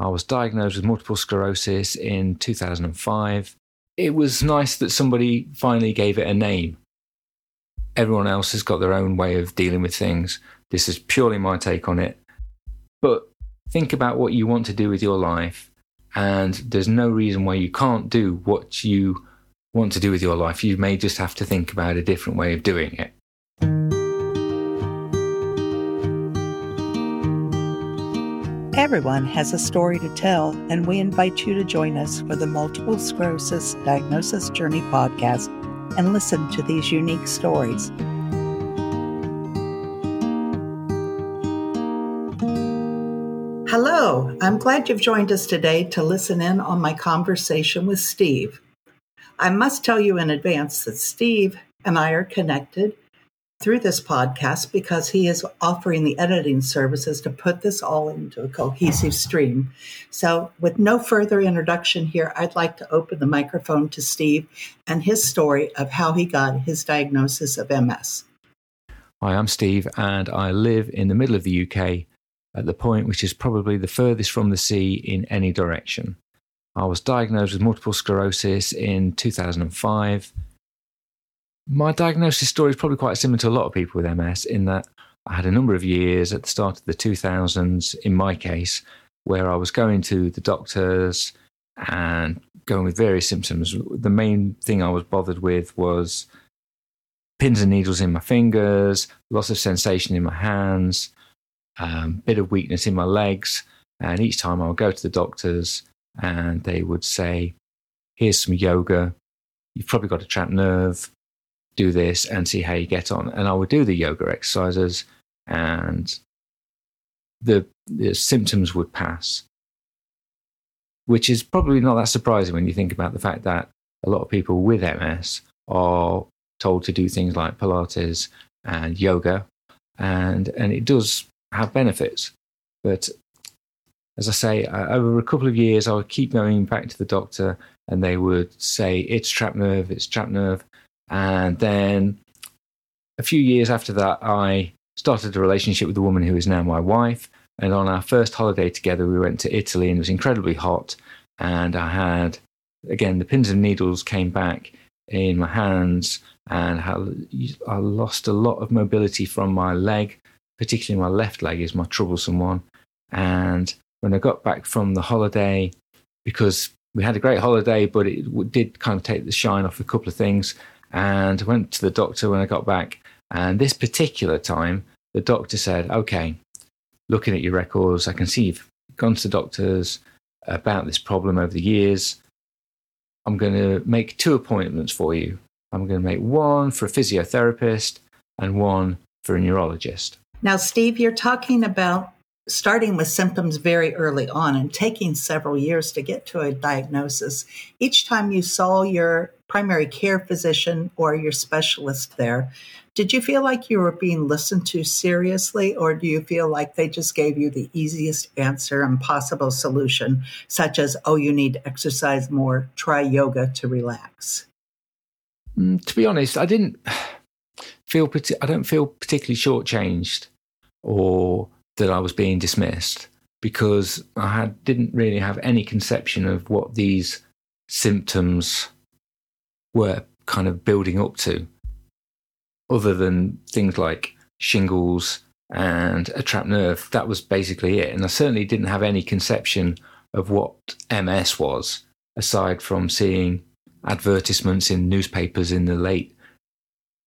I was diagnosed with multiple sclerosis in 2005. It was nice that somebody finally gave it a name. Everyone else has got their own way of dealing with things. This is purely my take on it. But think about what you want to do with your life, and there's no reason why you can't do what you want to do with your life. You may just have to think about a different way of doing it. Everyone has a story to tell, and we invite you to join us for the Multiple Sclerosis Diagnosis Journey podcast and listen to these unique stories. Hello, I'm glad you've joined us today to listen in on my conversation with Steve. I must tell you in advance that Steve and I are connected through this podcast because he is offering the editing services to put this all into a cohesive stream. So with no further introduction here, I'd like to open the microphone to Steve and his story of how he got his diagnosis of MS. Hi, I'm Steve, and I live in the middle of the UK at the point which is probably the furthest from the sea in any direction. I was diagnosed with multiple sclerosis in 2005. My diagnosis story is probably quite similar to a lot of people with MS in that I had a number of years at the start of the 2000s, in my case, where I was going to the doctors and going with various symptoms. The main thing I was bothered with was pins and needles in my fingers, lots of sensation in my hands, bit of weakness in my legs. And each time I would go to the doctors and they would say, here's some yoga. You've probably got a trapped nerve. Do this and see how you get on. And I would do the yoga exercises and the symptoms would pass, which is probably not that surprising when you think about the fact that a lot of people with MS are told to do things like Pilates and yoga, and it does have benefits. But as I say, over a couple of years, I would keep going back to the doctor and they would say, it's trapped nerve, it's trapped nerve. And then a few years after that, I started a relationship with a woman who is now my wife. And on our first holiday together, we went to Italy and it was incredibly hot. And I had, again, the pins and needles came back in my hands and I lost a lot of mobility from my leg, particularly my left leg is my troublesome one. And when I got back from the holiday, because we had a great holiday, but it did kind of take the shine off a couple of things. And went to the doctor when I got back. And this particular time, the doctor said, okay, looking at your records, I can see you've gone to the doctors about this problem over the years. I'm going to make 2 appointments for you. I'm going to make one for a physiotherapist and one for a neurologist. Now, Steve, you're talking about starting with symptoms very early on and taking several years to get to a diagnosis. Each time you saw your primary care physician or your specialist there, did you feel like you were being listened to seriously, or do you feel like they just gave you the easiest answer and possible solution, such as, oh, you need to exercise more, try yoga to relax? To be honest, I don't feel particularly shortchanged or that I was being dismissed, because I didn't really have any conception of what these symptoms were kind of building up to, other than things like shingles and a trapped nerve. That was basically it. And I certainly didn't have any conception of what MS was, aside from seeing advertisements in newspapers in the late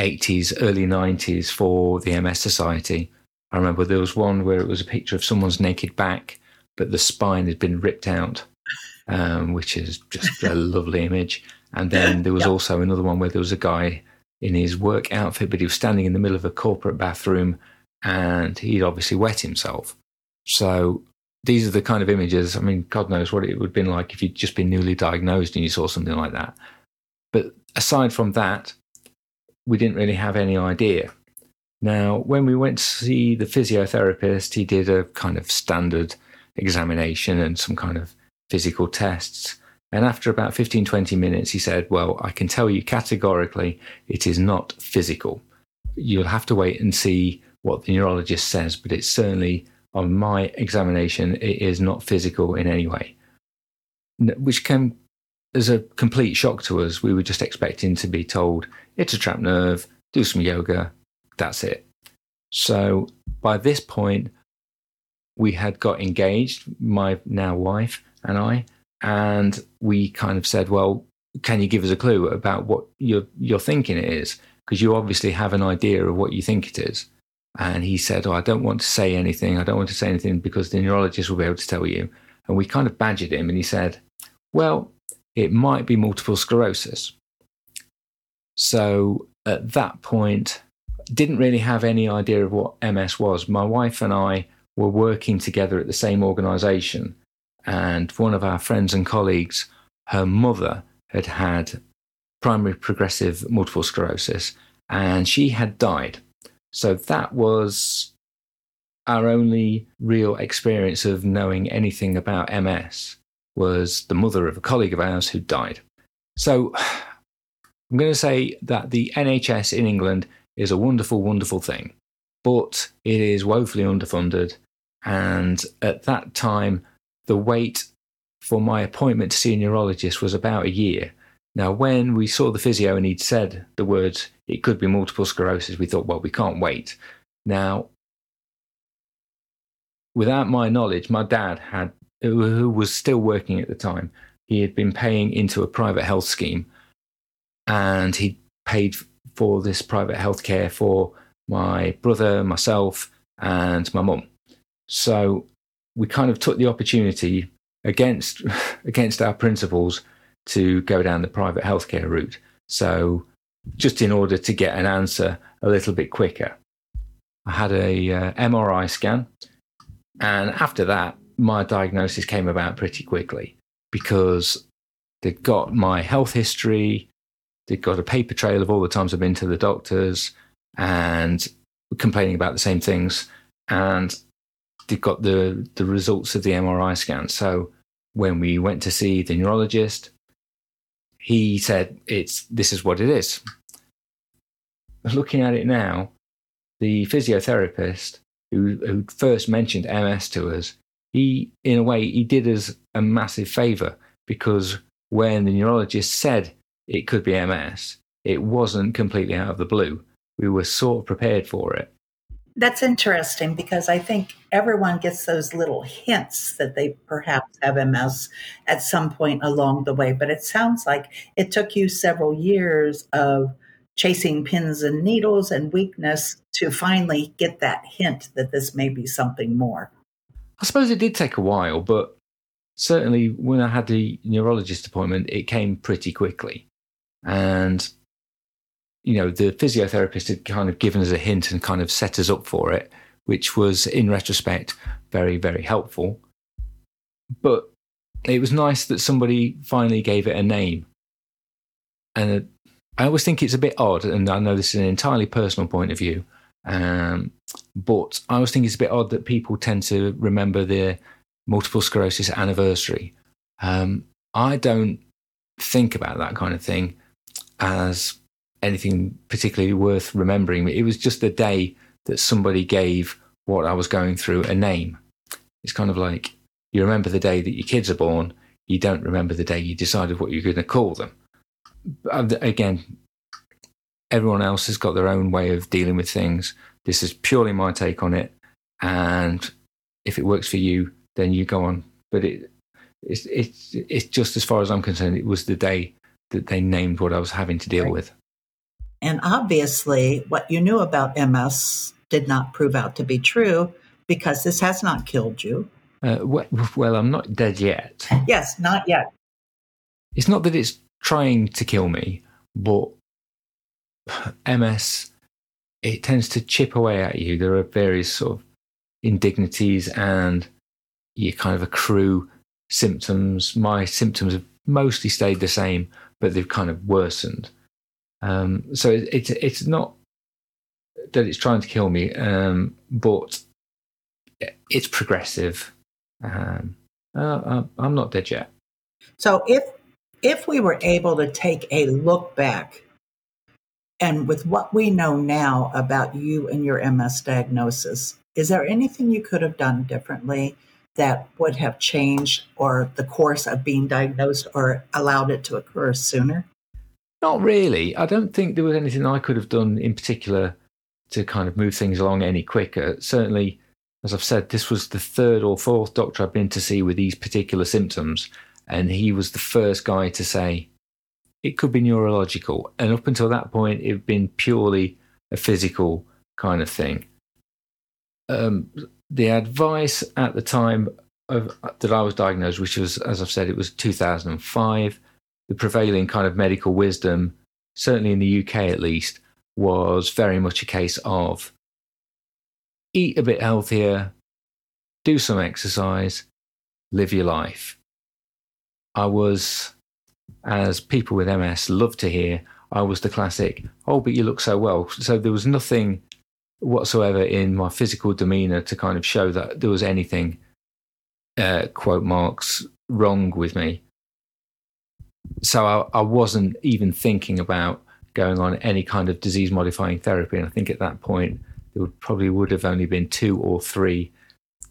80s, early 90s for the MS Society. I remember there was one where it was a picture of someone's naked back, but the spine had been ripped out, which is just a lovely image. And then there was also another one where there was a guy in his work outfit, but he was standing in the middle of a corporate bathroom and he'd obviously wet himself. So these are the kind of images, I mean, God knows what it would have been like if you'd just been newly diagnosed and you saw something like that. But aside from that, we didn't really have any idea. Now, when we went to see the physiotherapist, he did a kind of standard examination and some kind of physical tests. And after about 15, 20 minutes, he said, well, I can tell you categorically, it is not physical. You'll have to wait and see what the neurologist says, but it's certainly on my examination, it is not physical in any way, which came as a complete shock to us. We were just expecting to be told, it's a trapped nerve, do some yoga, that's it. So by this point, we had got engaged, my now wife and I, and we kind of said, well, can you give us a clue about what you're thinking it is? Because you obviously have an idea of what you think it is. And he said, I don't want to say anything. I don't want to say anything because the neurologist will be able to tell you. And we kind of badgered him. And he said, well, it might be multiple sclerosis. So at that point, didn't really have any idea of what MS was. My wife and I were working together at the same organisation. And one of our friends and colleagues, her mother had had primary progressive multiple sclerosis, and she had died. So that was our only real experience of knowing anything about MS, was the mother of a colleague of ours who died. So I'm going to say that the NHS in England is a wonderful, wonderful thing, but it is woefully underfunded. And at that time, the wait for my appointment to see a neurologist was about a year. Now, when we saw the physio and he'd said the words, it could be multiple sclerosis, we thought, well, we can't wait. Now, without my knowledge, my dad, who was still working at the time, he had been paying into a private health scheme, and he paid for this private health care for my brother, myself, and my mum. So we kind of took the opportunity against our principles to go down the private healthcare route. So just in order to get an answer a little bit quicker, I had a MRI scan. And after that, my diagnosis came about pretty quickly because they'd got my health history, they'd got a paper trail of all the times I've been to the doctors and complaining about the same things. And they've got the results of the MRI scan. So when we went to see the neurologist, he said, this is what it is. Looking at it now, the physiotherapist who first mentioned MS to us, he did us a massive favour, because when the neurologist said it could be MS, it wasn't completely out of the blue. We were sort of prepared for it. That's interesting, because I think everyone gets those little hints that they perhaps have MS at some point along the way. But it sounds like it took you several years of chasing pins and needles and weakness to finally get that hint that this may be something more. I suppose it did take a while, but certainly when I had the neurologist appointment, it came pretty quickly. And you know, the physiotherapist had kind of given us a hint and kind of set us up for it, which was, in retrospect, very, very helpful. But it was nice that somebody finally gave it a name. And I always think it's a bit odd, and I know this is an entirely personal point of view, but I always think it's a bit odd that people tend to remember their multiple sclerosis anniversary. I don't think about that kind of thing as anything particularly worth remembering. It was just the day that somebody gave what I was going through a name. It's kind of like you remember the day that your kids are born, you don't remember the day you decided what you're going to call them. But again, everyone else has got their own way of dealing with things. This is purely my take on it, and if it works for you, then you go on. But it's just, as far as I'm concerned, it was the day that they named what I was having to deal with. And obviously, what you knew about MS did not prove out to be true, because this has not killed you. Well, I'm not dead yet. Yes, not yet. It's not that it's trying to kill me, but MS, it tends to chip away at you. There are various sort of indignities, and you kind of accrue symptoms. My symptoms have mostly stayed the same, but they've kind of worsened. So it's not that it's trying to kill me, but it's progressive. I'm not dead yet. So if we were able to take a look back, and with what we know now about you and your MS diagnosis, Is there anything you could have done differently that would have changed or the course of being diagnosed or allowed it to occur sooner? Not really. I don't think there was anything I could have done in particular to kind of move things along any quicker. Certainly, as I've said, this was the third or fourth doctor I've been to see with these particular symptoms. And he was the first guy to say, it could be neurological. And up until that point, it had been purely a physical kind of thing. The advice at the time that I was diagnosed, which was, as I've said, it was 2005, the prevailing kind of medical wisdom, certainly in the UK at least, was very much a case of eat a bit healthier, do some exercise, live your life. I was, as people with MS love to hear, I was the classic, oh, but you look so well. So there was nothing whatsoever in my physical demeanour to kind of show that there was anything, quote marks, wrong with me. So I wasn't even thinking about going on any kind of disease-modifying therapy. And I think at that point, there would have only been 2 or 3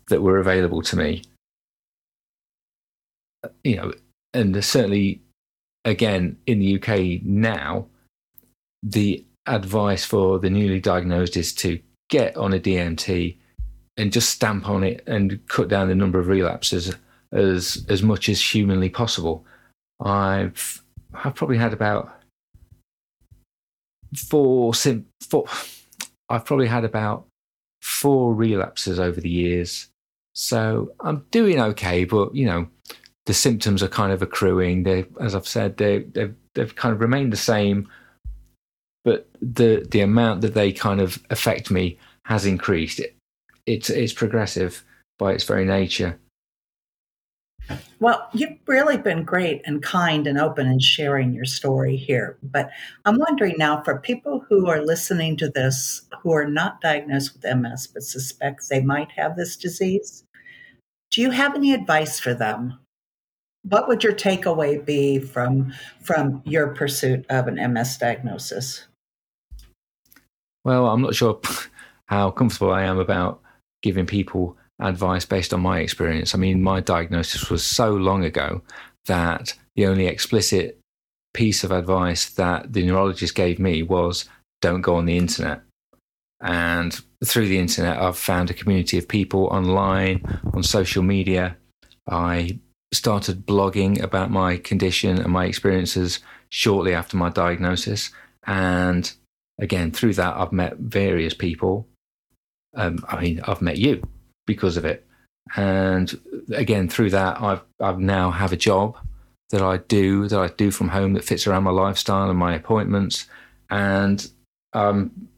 that were available to me. You know, and certainly, again, in the UK now, the advice for the newly diagnosed is to get on a DMT and just stamp on it and cut down the number of relapses as much as humanly possible. I've probably had about four relapses over the years. So I'm doing okay, but you know, the symptoms are kind of accruing. They've kind of remained the same, but the amount that they kind of affect me has increased. It's progressive by its very nature. Well, you've really been great and kind and open in sharing your story here. But I'm wondering now, for people who are listening to this, who are not diagnosed with MS, but suspect they might have this disease, do you have any advice for them? What would your takeaway be from your pursuit of an MS diagnosis? Well, I'm not sure how comfortable I am about giving people advice based on my experience. I mean, my diagnosis was so long ago that the only explicit piece of advice that the neurologist gave me was don't go on the internet. And through the internet, I've found a community of people online, on social media. I started blogging about my condition and my experiences shortly after my diagnosis. And again, through that, I've met various people. I mean, I've met you because of it. And again, through that, I've now have a job that I do from home that fits around my lifestyle and my appointments. And I'm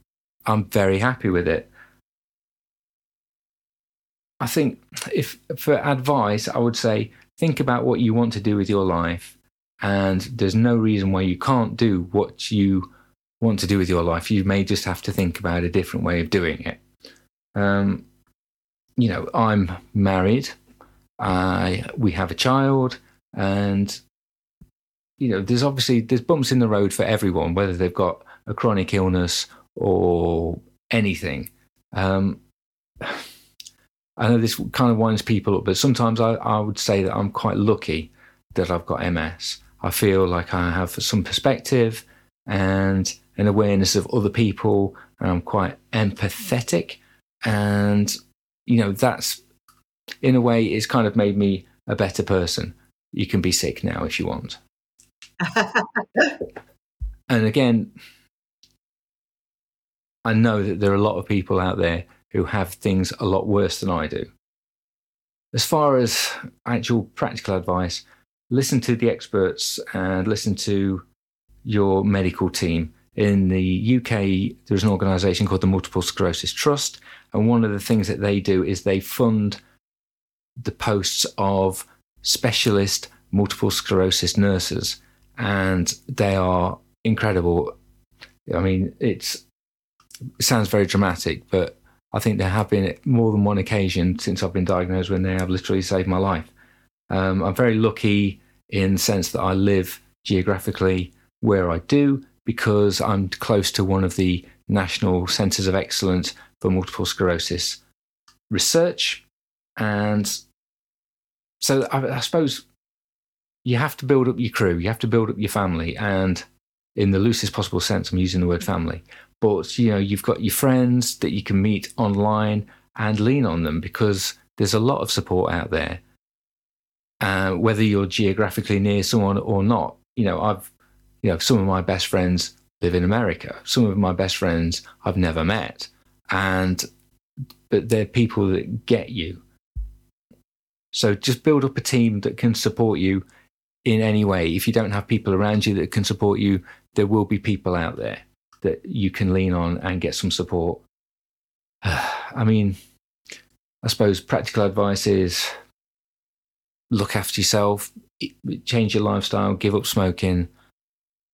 very happy with it. I think if for advice, I would say, think about what you want to do with your life, and there's no reason why you can't do what you want to do with your life. You may just have to think about a different way of doing it. You know, I'm married, we have a child, and, you know, there's bumps in the road for everyone, whether they've got a chronic illness or anything. I know this kind of winds people up, but sometimes I would say that I'm quite lucky that I've got MS. I feel like I have some perspective and an awareness of other people, and I'm quite empathetic. And, you know, that's, in a way, it's kind of made me a better person. You can be sick now if you want. And again, I know that there are a lot of people out there who have things a lot worse than I do. As far as actual practical advice, listen to the experts and listen to your medical team. In the UK, there's an organisation called the Multiple Sclerosis Trust, and one of the things that they do is they fund the posts of specialist multiple sclerosis nurses, and they are incredible. I mean, it sounds very dramatic, but I think there have been more than one occasion since I've been diagnosed when they have literally saved my life. I'm very lucky in the sense that I live geographically where I do because I'm close to one of the national centres of excellence for multiple sclerosis. research. And so I suppose you have to build up your crew, you have to build up your family. And in the loosest possible sense, I'm using the word family. But, you know, you've got your friends that you can meet online and lean on them, because there's a lot of support out there, whether you're geographically near someone or not. You know, some of my best friends live in America. Some of my best friends I've never met. But they're people that get you. So just build up a team that can support you in any way. If you don't have people around you that can support you, there will be people out there that you can lean on and get some support. I mean, I suppose practical advice is look after yourself, change your lifestyle, give up smoking,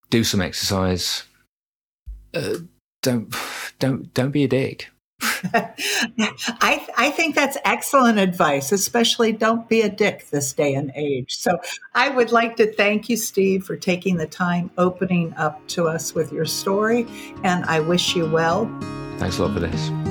do some exercise. Don't be a dick. I think that's excellent advice, especially don't be a dick this day and age. So I would like to thank you, Steve, for taking the time, opening up to us with your story, and I wish you well. Thanks a lot for this.